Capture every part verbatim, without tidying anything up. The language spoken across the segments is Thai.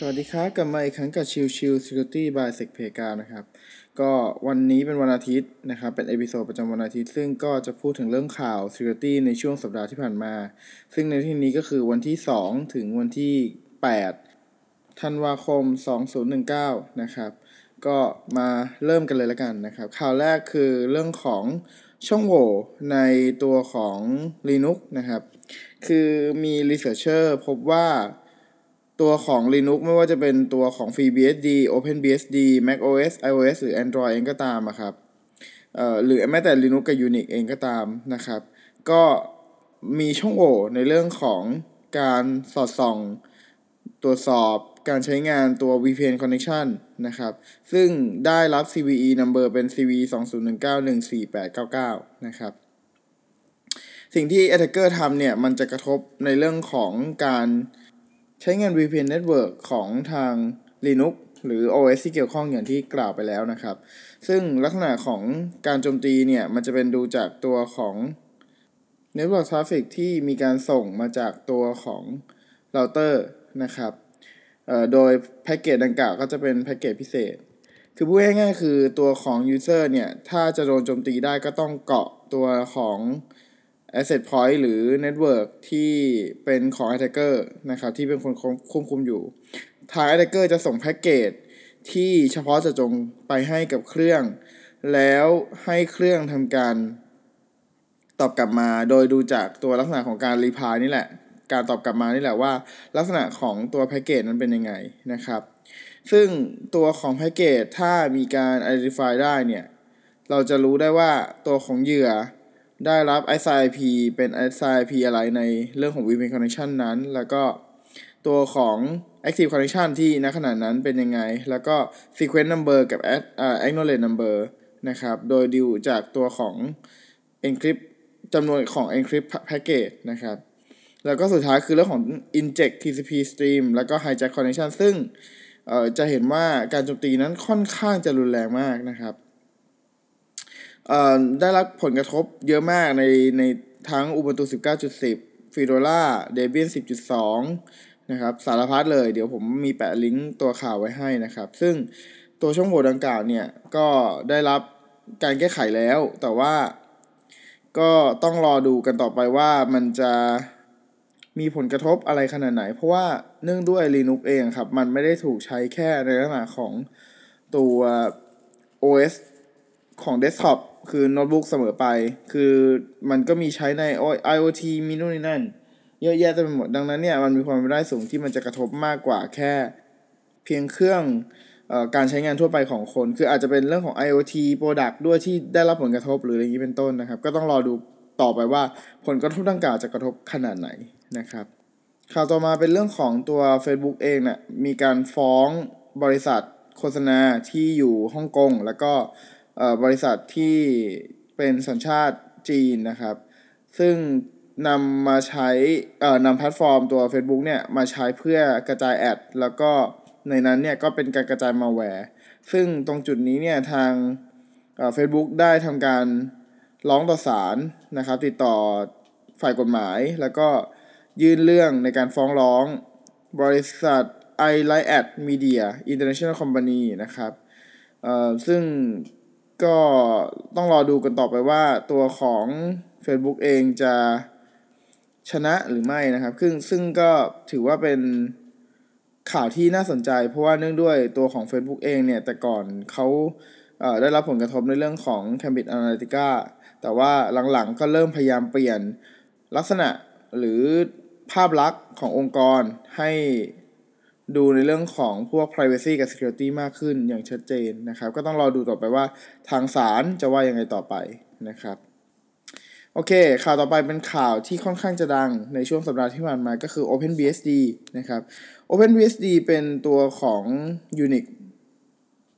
สวัสดีครับกลับมาอีกครั้งกับชิวชิว Security by Sec Playground นะครับก็วันนี้เป็นวันอาทิตย์นะครับเป็นเอพิโซดประจำวันอาทิตย์ซึ่งก็จะพูดถึงเรื่องข่าว Security ในช่วงสัปดาห์ที่ผ่านมาซึ่งในที่นี้ก็คือวันที่สองถึงวันที่แปดธันวาคมสองพันสิบเก้านะครับก็มาเริ่มกันเลยละกันนะครับข่าวแรกคือเรื่องของช่องโหว่ในตัวของ Linux นะครับคือมี researcher พบว่าตัวของ Linux ไม่ว่าจะเป็นตัวของ FreeBSD, OpenBSD, macOS, iOS หรือ Android เองก็ตามอะครับเอ่อหรือแม้แต่ Linux กับ Unix เองก็ตามนะครับก็มีช่องโหว่ในเรื่องของการสอดส่องตรวจสอบการใช้งานตัว วี พี เอ็น connection นะครับซึ่งได้รับ ซี วี อี number เป็น ซี วี อี สอง ศูนย์ หนึ่ง เก้า หนึ่ง สี่ แปด เก้า เก้า นะครับสิ่งที่ attacker ทำเนี่ยมันจะกระทบในเรื่องของการใช้งาน วี พี เอ็น Network ของทาง Linux หรือ โอ เอส ที่เกี่ยวข้องอย่างที่กล่าวไปแล้วนะครับซึ่งลักษณะของการโจมตีเนี่ยมันจะเป็นดูจากตัวของ Network Traffic ที่มีการส่งมาจากตัวของ Router นะครับเอ่อโดยแพ็กเกจดังกล่าวก็จะเป็นแพ็กเกจพิเศษคือพูดง่ายๆคือตัวของ User เนี่ยถ้าจะโดนโจมตีได้ก็ต้องเกาะตัวของ Asset Point หรือ Network ที่เป็นของ Attacker นะครับที่เป็นคนควบคุมอยู่ทาง Attacker จะส่งแพ็กเกจที่เฉพาะเจาะจงไปให้กับเครื่องแล้วให้เครื่องทำการตอบกลับมาโดยดูจากตัวลักษณะของการ Reply นี่แหละการตอบกลับมานี่แหละว่าลักษณะของตัวแพ็กเกจนั้นเป็นยังไงนะครับซึ่งตัวของแพ็กเกจถ้ามีการ identify ได้เนี่ยเราจะรู้ได้ว่าตัวของเหยื่อได้รับ ไอ ซี ไอ พี เป็น ไอ ซี ไอ พี อะไรในเรื่องของ วี พี เอ็น connection นั้นแล้วก็ตัวของ active connection ที่ณขณะนั้นเป็นยังไงแล้วก็ sequence number กับ acknowledge number นะครับโดยดูจากตัวของ encrypt จำนวนของ encrypt package นะครับแล้วก็สุดท้ายคือเรื่องของ inject ที ซี พี stream แล้วก็ hijack connection ซึ่งเอ่อจะเห็นว่าการโจมตีนั้นค่อนข้างจะรุนแรงมากนะครับเอ่อได้รับผลกระทบเยอะมากในในทั้ง Ubuntu สิบเก้าจุดสิบ Fedora Debian สิบจุดสอง นะครับสารพัดเลยเดี๋ยวผมมีแปะลิงก์ตัวข่าวไว้ให้นะครับซึ่งตัวช่องโหว่ดังกล่าวเนี่ยก็ได้รับการแก้ไขแล้วแต่ว่าก็ต้องรอดูกันต่อไปว่ามันจะมีผลกระทบอะไรขนาดไหนเพราะว่าเนื่องด้วย Linux เองครับมันไม่ได้ถูกใช้แค่ในลักษณะของตัว โอ เอส ของ Desktop คือ Notebook เสมอไปคือมันก็มีใช้ใน IoT มีนู่นนี่นั่นเยอะแยะเต็มไปหมดดังนั้นเนี่ยมันมีความเป็นไปได้สูงที่มันจะกระทบมากกว่าแค่เพียงเครื่องเอ่อการใช้งานทั่วไปของคนคืออาจจะเป็นเรื่องของ IoT Product ด้วยที่ได้รับผลกระทบหรืออะไรอย่างนี้เป็นต้นนะครับก็ต้องรอดูต่อไปว่าผลกระทบดังกล่าวจะกระทบขนาดไหนนะครับข่าวต่อมาเป็นเรื่องของตัว Facebook เองเนี่ยมีการฟ้องบริษัทโฆษณาที่อยู่ฮ่องกงแล้วก็บริษัทที่เป็นสัญชาติจีนนะครับซึ่งนำมาใช้เอ่อนำแพลตฟอร์มตัว Facebook เนี่ยมาใช้เพื่อกระจายแอดแล้วก็ในนั้นเนี่ยก็เป็นการกระจายมาแวร์ซึ่งตรงจุดนี้เนี่ยทางเอ่อ Facebook ได้ทำการร้องต่อศาลนะครับติดต่อฝ่ายกฎหมายแล้วก็ยื่นเรื่องในการฟ้องร้องบริษัท iLikeAd Media International Company นะครับเอ่อซึ่งก็ต้องรอดูกันต่อไปว่าตัวของ Facebook เองจะชนะหรือไม่นะครับซึ่งซึ่งก็ถือว่าเป็นข่าวที่น่าสนใจเพราะว่าเนื่องด้วยตัวของ Facebook เองเนี่ยแต่ก่อนเขาเอ่อได้รับผลกระทบในเรื่องของ Cambridge Analytica แต่ว่าหลังๆก็เริ่มพยายามเปลี่ยนลักษณะหรือภาพลักษณ์ขององค์กรให้ดูในเรื่องของพวก privacy กับ security มากขึ้นอย่างชัดเจนนะครับก็ต้องรอดูต่อไปว่าทางศาลจะว่ายังไงต่อไปนะครับโอเคข่าวต่อไปเป็นข่าวที่ค่อนข้างจะดังในช่วงสัปดาห์ที่ผ่านมาก็คือ OpenBSD นะครับ OpenBSD เป็นตัวของ Unix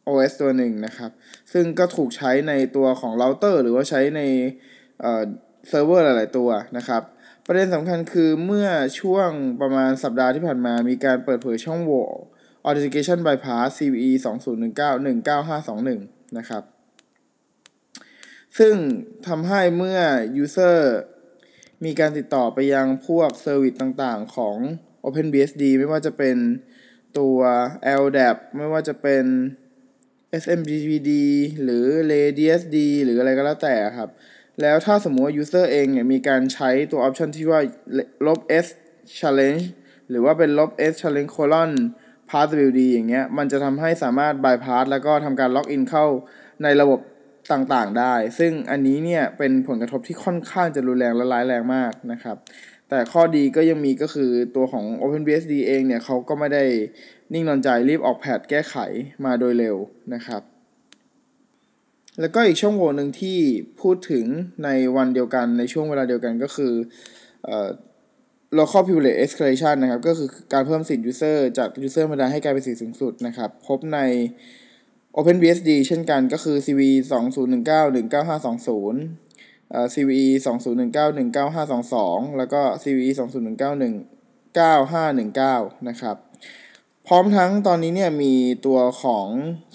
โอ เอส ตัวหนึ่งนะครับซึ่งก็ถูกใช้ในตัวของเราเตอร์หรือว่าใช้ในเอ่อเซิร์ฟเวอร์หลายๆตัวนะครับประเด็นสำคัญคือเมื่อช่วงประมาณสัปดาห์ที่ผ่านมามีการเปิดเผยช่องโหว่ Authentication Bypass ซี วี อี สอง ศูนย์ หนึ่ง เก้า หนึ่ง เก้า ห้า สอง หนึ่ง นะครับซึ่งทำให้เมื่อ User มีการติดต่อไปยังพวก Service ต่างๆของ OpenBSD ไม่ว่าจะเป็น ตัว แอล ดี เอ พี ไม่ว่าจะเป็น เอส เอ็ม ดี ดี หรือ RadiusD หรืออะไรก็แล้วแต่ครับแล้วถ้าสมมติว่า user เองเนี่ยมีการใช้ตัว option ที่ว่าลบ s challenge หรือว่าเป็นลบ s challenge colon passwd อย่างเงี้ยมันจะทำให้สามารถ bypass แล้วก็ทำการล็อกอินเข้าในระบบต่างๆได้ซึ่งอันนี้เนี่ยเป็นผลกระทบที่ค่อนข้างจะรุนแรงและร้ายแรงมากนะครับแต่ข้อดีก็ยังมีก็คือตัวของ OpenBSD เองเนี่ยเขาก็ไม่ได้นิ่งนอนใจรีบออกแพทแก้ไขมาโดยเร็วนะครับแล้วก็อีกช่องโหว่หนึ่งที่พูดถึงในวันเดียวกันในช่วงเวลาเดียวกันก็คือเอ่อ local privilege escalation นะครับก็คือการเพิ่มสิทธิ์ user จาก user ธรรมดาให้กลายเป็นสิทธิ์สูงสุดนะครับพบใน OpenBSD เช่นกันก็คือ ซี วี อี สองศูนย์หนึ่งเก้า หนึ่งเก้าห้าสองศูนย์ เอ่อ ซี วี อี สองศูนย์หนึ่งเก้า หนึ่งเก้าห้าสองสอง แล้วก็ ซี วี อี สองศูนย์หนึ่งเก้า หนึ่งเก้าห้าหนึ่งเก้า นะครับพร้อมทั้งตอนนี้เนี่ยมีตัวของ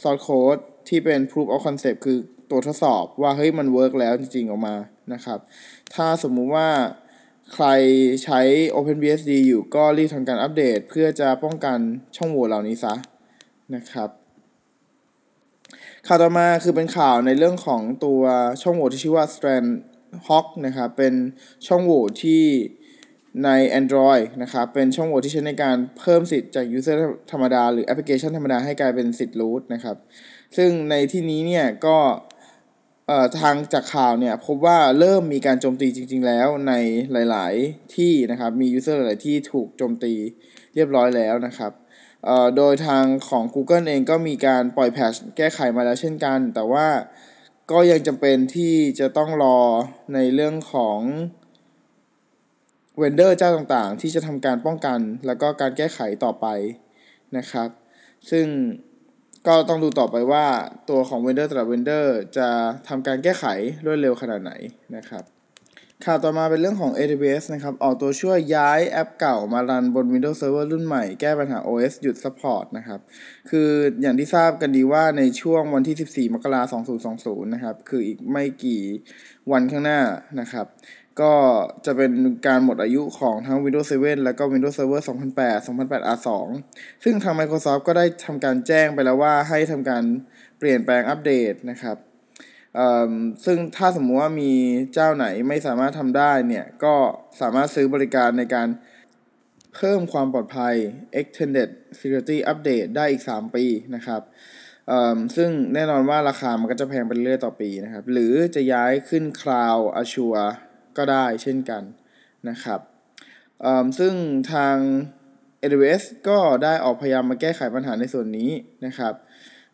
source codeที่เป็น proof of concept คือตัวทดสอบว่าเฮ้ยมันเวิร์กแล้วจริงๆออกมานะครับถ้าสมมุติว่าใครใช้ OpenBSD อยู่ก็รีบทำการอัปเดตเพื่อจะป้องกันช่องโหว่เหล่านี้ซะนะครับข่าวต่อมาคือเป็นข่าวในเรื่องของตัวช่องโหว่ที่ชื่อว่า StrandHogg นะครับเป็นช่องโหว่ที่ใน Android นะครับเป็นช่องโหว่ที่ใช้ในการเพิ่มสิทธิ์จาก user ธรรมดาหรือแอปพลิเคชันธรรมดาให้กลายเป็นสิทธิ์ root นะครับซึ่งในที่นี้เนี่ยก็เอ่อทางจากข่าวเนี่ยพบว่าเริ่มมีการโจมตีจริงๆแล้วในหลายๆที่นะครับมี user หลายๆที่ถูกโจมตีเรียบร้อยแล้วนะครับเอ่อโดยทางของ Google เองก็มีการปล่อยแพทช์แก้ไขมาแล้วเช่นกันแต่ว่าก็ยังจำเป็นที่จะต้องรอในเรื่องของเวนเดอร์เจ้าต่างๆที่จะทำการป้องกันแล้วก็การแก้ไขต่อไปนะครับซึ่งก็ต้องดูต่อไปว่าตัวของเวนเดอร์แต่ละเวนเดอร์จะทำการแก้ไขรวดเร็วขนาดไหนนะครับข่าวต่อมาเป็นเรื่องของ เอ ดับเบิลยู เอส นะครับออกตัวช่วยย้ายแอปเก่ามารันบน Windows Server รุ่นใหม่แก้ปัญหา โอ เอส หยุดซัพพอร์ตนะครับคืออย่างที่ทราบกันดีว่าในช่วงวันที่สิบสี่มกราคมสองพันยี่สิบนะครับคืออีกไม่กี่วันข้างหน้านะครับก็จะเป็นการหมดอายุของทั้ง Windows เซเว่น แล้วก็ Windows Server สองพันแปด สองพันแปด อาร์ ทู ซึ่งทาง Microsoft ก็ได้ทำการแจ้งไปแล้วว่าให้ทำการเปลี่ยนแปลงอัปเดตนะครับเอ่อซึ่งถ้าสมมุติว่ามีเจ้าไหนไม่สามารถทำได้เนี่ยก็สามารถซื้อบริการในการเพิ่มความปลอดภัย Extended Security Update ได้อีกสามปีนะครับเอ่อซึ่งแน่นอนว่าราคามันก็จะแพงไปเรื่อยต่อปีนะครับหรือจะย้ายขึ้น Cloud Azureก็ได้เช่นกันนะครับเอ่อซึ่งทาง เอ ดับเบิลยู เอส ก็ได้ออกพยายามมาแก้ไขปัญหาในส่วนนี้นะครับ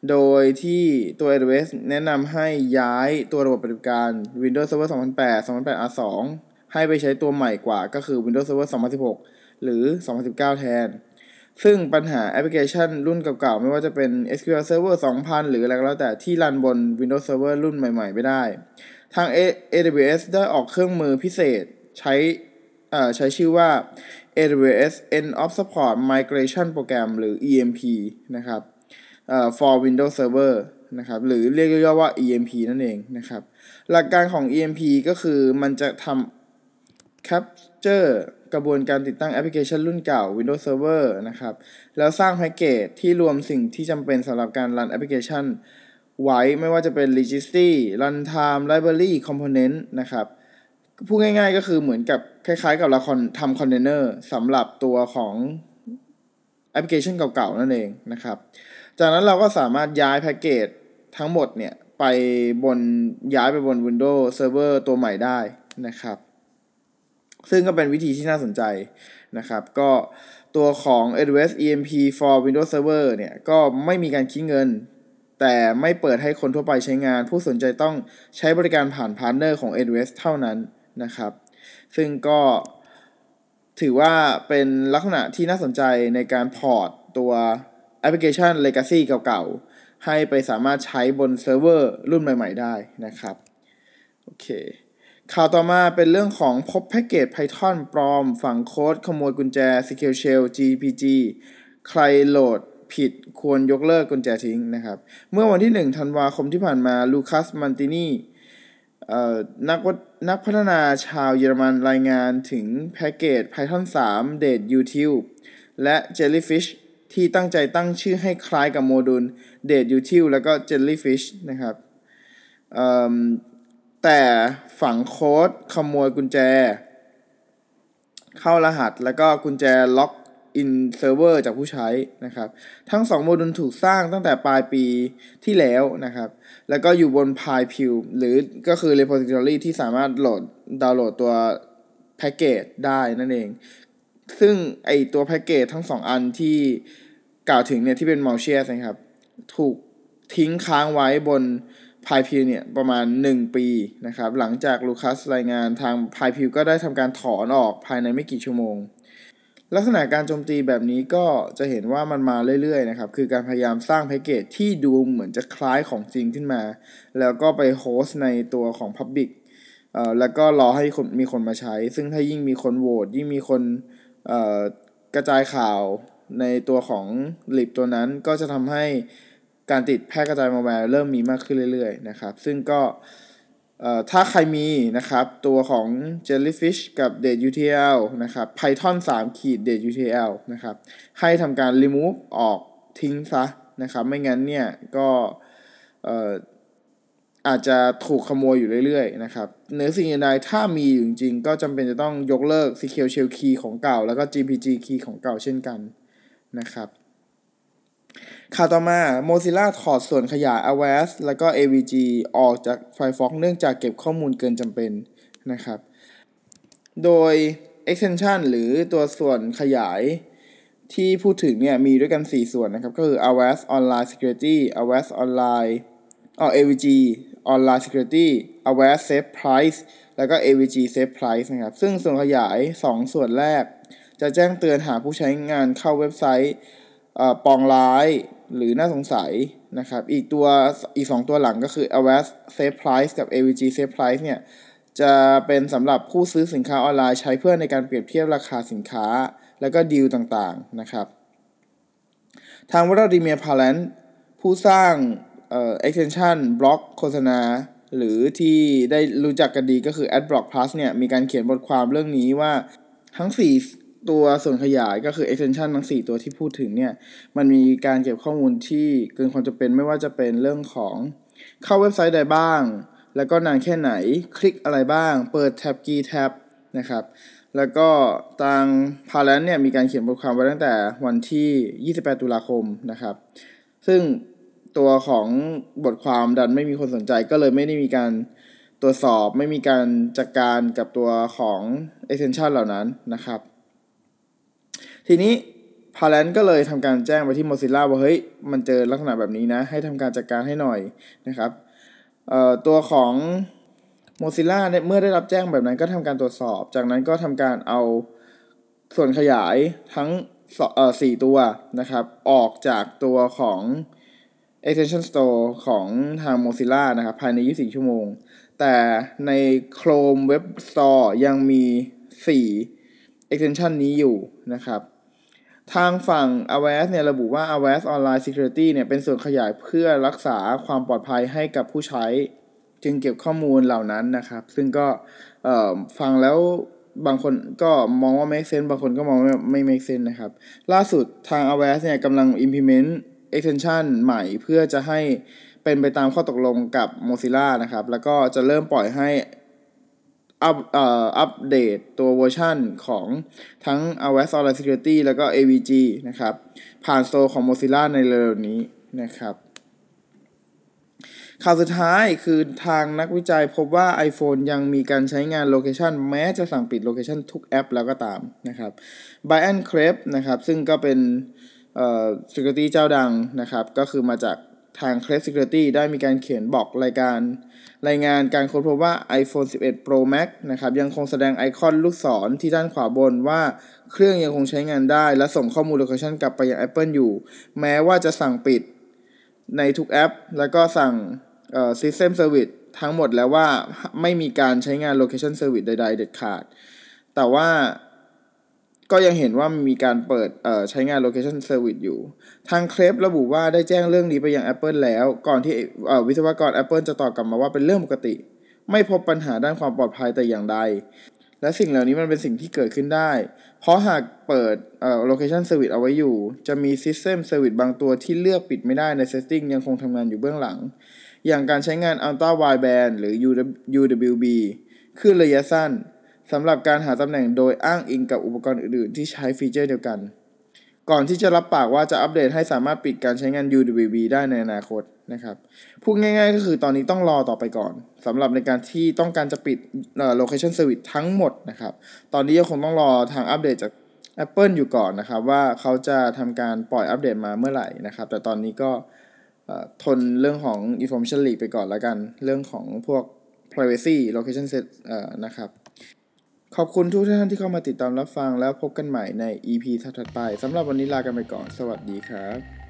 โดยที่ตัว เอ ดับเบิลยู เอส แนะนำให้ย้ายตัวระบบปฏิบัติการ Windows Server สองพันแปด สองพันแปด อาร์ ทู ให้ไปใช้ตัวใหม่กว่าก็คือ Windows Server สองพันสิบหกหรือสองพันสิบเก้าแทนซึ่งปัญหาแอปพลิเคชันรุ่นเก่าๆไม่ว่าจะเป็น เอส คิว แอลServer สองพันหรืออะไรก็แล้วแต่ที่รันบน Windows Server รุ่นใหม่ๆไม่ได้ทาง เอ ดับเบิลยู เอส ได้ออกเครื่องมือพิเศษใช้เอ่อใช้ชื่อว่า เอ ดับเบิลยู เอส End of Support Migration Program หรือ อี เอ็ม พี นะครับเอ่อ for Windows Server นะครับหรือเรียกย่อๆว่า อี เอ็ม พี นั่นเองนะครับหลักการของ อี เอ็ม พี ก็คือมันจะทำ capture กระบวนการติดตั้งแอปพลิเคชันรุ่นเก่า Windows Server นะครับแล้วสร้างแพ็กเกจที่รวมสิ่งที่จำเป็นสำหรับการรันแอปพลิเคชันไว้ไม่ว่าจะเป็น registry runtime library component นะครับพูดง่ายๆก็คือเหมือนกับคล้ายๆกับเราทำ container สำหรับตัวของแอปพลิเคชันเก่าๆนั่นเองนะครับจากนั้นเราก็สามารถย้ายแพ็กเกจทั้งหมดเนี่ยไปบนย้ายไปบน Windows Server ตัวใหม่ได้นะครับซึ่งก็เป็นวิธีที่น่าสนใจนะครับก็ตัวของ เอ ดับเบิลยู เอส อี เอ็ม พี for Windows Server เนี่ยก็ไม่มีการคิดเงินแต่ไม่เปิดให้คนทั่วไปใช้งานผู้สนใจต้องใช้บริการผ่านพาร์ทเนอร์ของ เอ ดับเบิลยู เอส เท่านั้นนะครับซึ่งก็ถือว่าเป็นลักษณะที่น่าสนใจในการพอร์ตตัวแอปพลิเคชัน Legacy เก่าๆให้ไปสามารถใช้บนเซิร์ฟเวอร์รุ่นใหม่ๆได้นะครับโอเคข่าวต่อมาเป็นเรื่องของพบแพ็กเกจ Python ปลอมฝังโค้ดขโมยกุญแจ Secure Shell จี พี จี ใครโหลดผิดควรยกเลิกกุญแจทิ้งนะครับเมื่อวันที่หนึ่งธันวาคมที่ผ่านมาลูคัสมันตินีเอ่อนักนักพัฒนาชาวเยอรมันรายงานถึงแพ็กเกจ Python สาม Date Util และ Jellyfish ที่ตั้งใจตั้งชื่อให้คล้ายกับโมดูล Date Util แล้วก็ Jellyfish นะครับแต่ฝังโค้ดขโมยกุญแจเข้ารหัสแล้วก็กุญแจล็อกอินเซิร์ฟเวอร์จากผู้ใช้นะครับทั้งสองโมดูลถูกสร้างตั้งแต่ปลายปีที่แล้วนะครับแล้วก็อยู่บน PyPi หรือก็คือ repository ที่สามารถโหลดดาวน์โหลดตัวแพ็กเกจได้นั่นเองซึ่งไอตัวแพ็กเกจทั้งสองอันที่กล่าวถึงเนี่ยที่เป็น malicious นะครับถูกทิ้งค้างไว้บน PyPi เนี่ยประมาณหนึ่งปีนะครับหลังจากลูคัสรายงานทาง PyPi ก็ได้ทำการถอนออกภายในไม่กี่ชั่วโมงลักษณะการโจมตีแบบนี้ก็จะเห็นว่ามันมาเรื่อยๆนะครับคือการพยายามสร้างแพ็กเกจที่ดูเหมือนจะคล้ายของจริงขึ้นมาแล้วก็ไปโฮสต์ในตัวของ Public เอ่อแล้วก็รอให้คนมีคนมาใช้ซึ่งถ้ายิ่งมีคนโหวตยิ่งมีคนเอ่อกระจายข่าวในตัวของลิบตัวนั้นก็จะทำให้การติดแพร่กระจายมาแวร์เริ่มมีมากขึ้นเรื่อยๆนะครับซึ่งก็เอ่อถ้าใครมีนะครับตัวของ Jellyfish กับ Date ยู ที แอล นะครับ Python สาม Date ยู ที แอล นะครับให้ทำการ remove ออกทิ้งซะนะครับไม่งั้นเนี่ยก็เอ่ออาจจะถูกขโมยอยู่เรื่อยๆนะครับเนื้อสิ่งใดถ้ามีอยู่จริงก็จำเป็นจะต้องยกเลิก Secure Shell Key ของเก่าแล้วก็ จี พี จี Key ของเก่าเช่นกันนะครับข่าวต่อมา Mozilla ถอดส่วนขยาย เอ ดับเบิลยู เอส แล้วก็ เอ วี จี ออกจาก Firefox เนื่องจากเก็บข้อมูลเกินจำเป็นนะครับโดย extension หรือตัวส่วนขยายที่พูดถึงเนี่ยมีด้วยกันสี่ส่วนนะครับก็คือ เอ ดับเบิลยู เอส Online Security เอ ดับเบิลยู เอส Online อ๋อ เอ วี จี Online Security เอ ดับเบิลยู เอส Safe Price แล้วก็ เอ วี จี Safe Price นะครับซึ่งส่วนขยายสองส่วนแรกจะแจ้งเตือนหาผู้ใช้งานเข้าเว็บไซต์ปองร้ายหรือน่าสงสัยนะครับอีกตัวอีกสองตัวหลังก็คือ เอ ดับเบิลยู เอส Safe Price กับ เอ วี จี Safe Price เนี่ยจะเป็นสำหรับผู้ซื้อสินค้าออนไลน์ใช้เพื่อในการเปรียบเทียบราคาสินค้าแล้วก็ดีลต่างๆนะครับทางวลาดิเมียร์ พาแลนซ์ผู้สร้างเอ่อ extension บล็อกโฆษณาหรือที่ได้รู้จักกันดีก็คือ Adblock Plus เนี่ยมีการเขียนบทความเรื่องนี้ว่าทั้งสี่ตัวส่วนขยายก็คือ extension ทั้งสี่ตัวที่พูดถึงเนี่ยมันมีการเก็บข้อมูลที่เกินความจำเป็นไม่ว่าจะเป็นเรื่องของเข้าเว็บไซต์ใดบ้างแล้วก็นานแค่ไหนคลิกอะไรบ้างเปิดแท็บกี่แท็บนะครับแล้วก็ทาง Parlant เนี่ยมีการเขียนบทความไว้ตั้งแต่วันที่ยี่สิบแปดตุลาคมนะครับซึ่งตัวของบทความดันไม่มีคนสนใจก็เลยไม่ได้มีการตรวจสอบไม่มีการจัด ก, การกับตัวของ extension เหล่านั้นนะครับทีนี้ Parlant ก็เลยทำการแจ้งไปที่ Mozilla ว่าเฮ้ยมันเจอลักษณะแบบนี้นะให้ทำการจัดการให้หน่อยนะครับเอ่อตัวของ Mozilla เนี่ยเมื่อได้รับแจ้งแบบนั้นก็ทำการตรวจสอบจากนั้นก็ทำการเอาส่วนขยายทั้งเอ่อสี่ตัวนะครับออกจากตัวของ Extension Store ของทาง Mozilla นะครับภายในยี่สิบสี่ชั่วโมงแต่ใน Chrome Web Store ยังมีสี่ extension นี้อยู่นะครับทางฝั่ง เอ ดับเบิลยู เอส เนี่ยระบุว่า เอ ดับเบิลยู เอส Online Security เนี่ยเป็นส่วนขยายเพื่อรักษาความปลอดภัยให้กับผู้ใช้จึงเก็บข้อมูลเหล่านั้นนะครับซึ่งก็เอ่อฟังแล้วบางคนก็มองว่า make sense บางคนก็มองว่าไม่ make sense นะครับล่าสุดทาง เอ ดับเบิลยู เอส เนี่ยกำลัง implement extension ใหม่เพื่อจะให้เป็นไปตามข้อตกลงกับ Mozilla นะครับแล้วก็จะเริ่มปล่อยให้อัปเอ่ออัปเดตตัวเวอร์ชั่นของทั้ง เอ ดับเบิลยู เอส Online Security แล้วก็ เอ วี จี นะครับผ่านโซลของ Mozilla ในเร็วๆนี้นะครับข่าวสุดท้ายคือทางนักวิจัยพบว่า iPhone ยังมีการใช้งานโลเคชันแม้จะสั่งปิดโลเคชันทุกแอปแล้วก็ตามนะครับ Brian Krebs นะครับซึ่งก็เป็นเอ่อ Security เจ้าดังนะครับก็คือมาจากทาง Krebs Security ได้มีการเขียนบอกรายการรายงานการค้นพบว่า iPhone สิบเอ็ด Pro Max นะครับยังคงแสดงไอคอนลูกศรที่ด้านขวาบนว่าเครื่องยังคงใช้งานได้และส่งข้อมูลโลเคชั่นกลับไปยัง Apple อยู่แม้ว่าจะสั่งปิดในทุกแอปแล้วก็สั่งเอ่อ System Service ทั้งหมดแล้วว่าไม่มีการใช้งาน Location Service ใดๆเด็ดขาดแต่ว่าก็ยังเห็นว่ามีการเปิดเอ่อใช้งาน Location Service อยู่ทาง Krebs ระบุว่าได้แจ้งเรื่องนี้ไปยัง Apple แล้วก่อนที่เอ่อวิศวกร Apple จะตอบกลับมาว่าเป็นเรื่องปกติไม่พบปัญหาด้านความปลอดภัยแต่อย่างใด และสิ่งเหล่านี้มันเป็นสิ่งที่เกิดขึ้นได้เพราะหากเปิดเอ่อ location service เอาไว้อยู่จะมี system service บางตัวที่เลือกปิดไม่ได้ใน setting ยังคงทำงานอยู่เบื้องหลังอย่างการใช้งาน ultra wideband หรือ ยู ดับเบิลยู บี คลื่นระยะสั้นสำหรับการหาตำแหน่งโดยอ้างอิงกับอุปกรณ์อื่นๆที่ใช้ฟีเจอร์เดียวกันก่อนที่จะรับปากว่าจะอัปเดตให้สามารถปิดการใช้งาน ยู ดับเบิลยู บี ได้ในอนาคตนะครับพูดง่ายๆก็คือตอนนี้ต้องรอต่อไปก่อนสำหรับในการที่ต้องการจะปิดเอ่อ location service ทั้งหมดนะครับตอนนี้ยังคงต้องรอทางอัปเดตจาก Apple อยู่ก่อนนะครับว่าเขาจะทำการปล่อยอัปเดตมาเมื่อไหร่นะครับแต่ตอนนี้ก็ทนเรื่องของ information leak ไปก่อนแล้วกันเรื่องของพวก privacy location set เอ่อนะครับขอบคุณทุกท่านที่เข้ามาติดตามรับฟังแล้วพบกันใหม่ใน อี พี ถัดๆไปสำหรับวันนี้ลากันไปก่อนสวัสดีครับ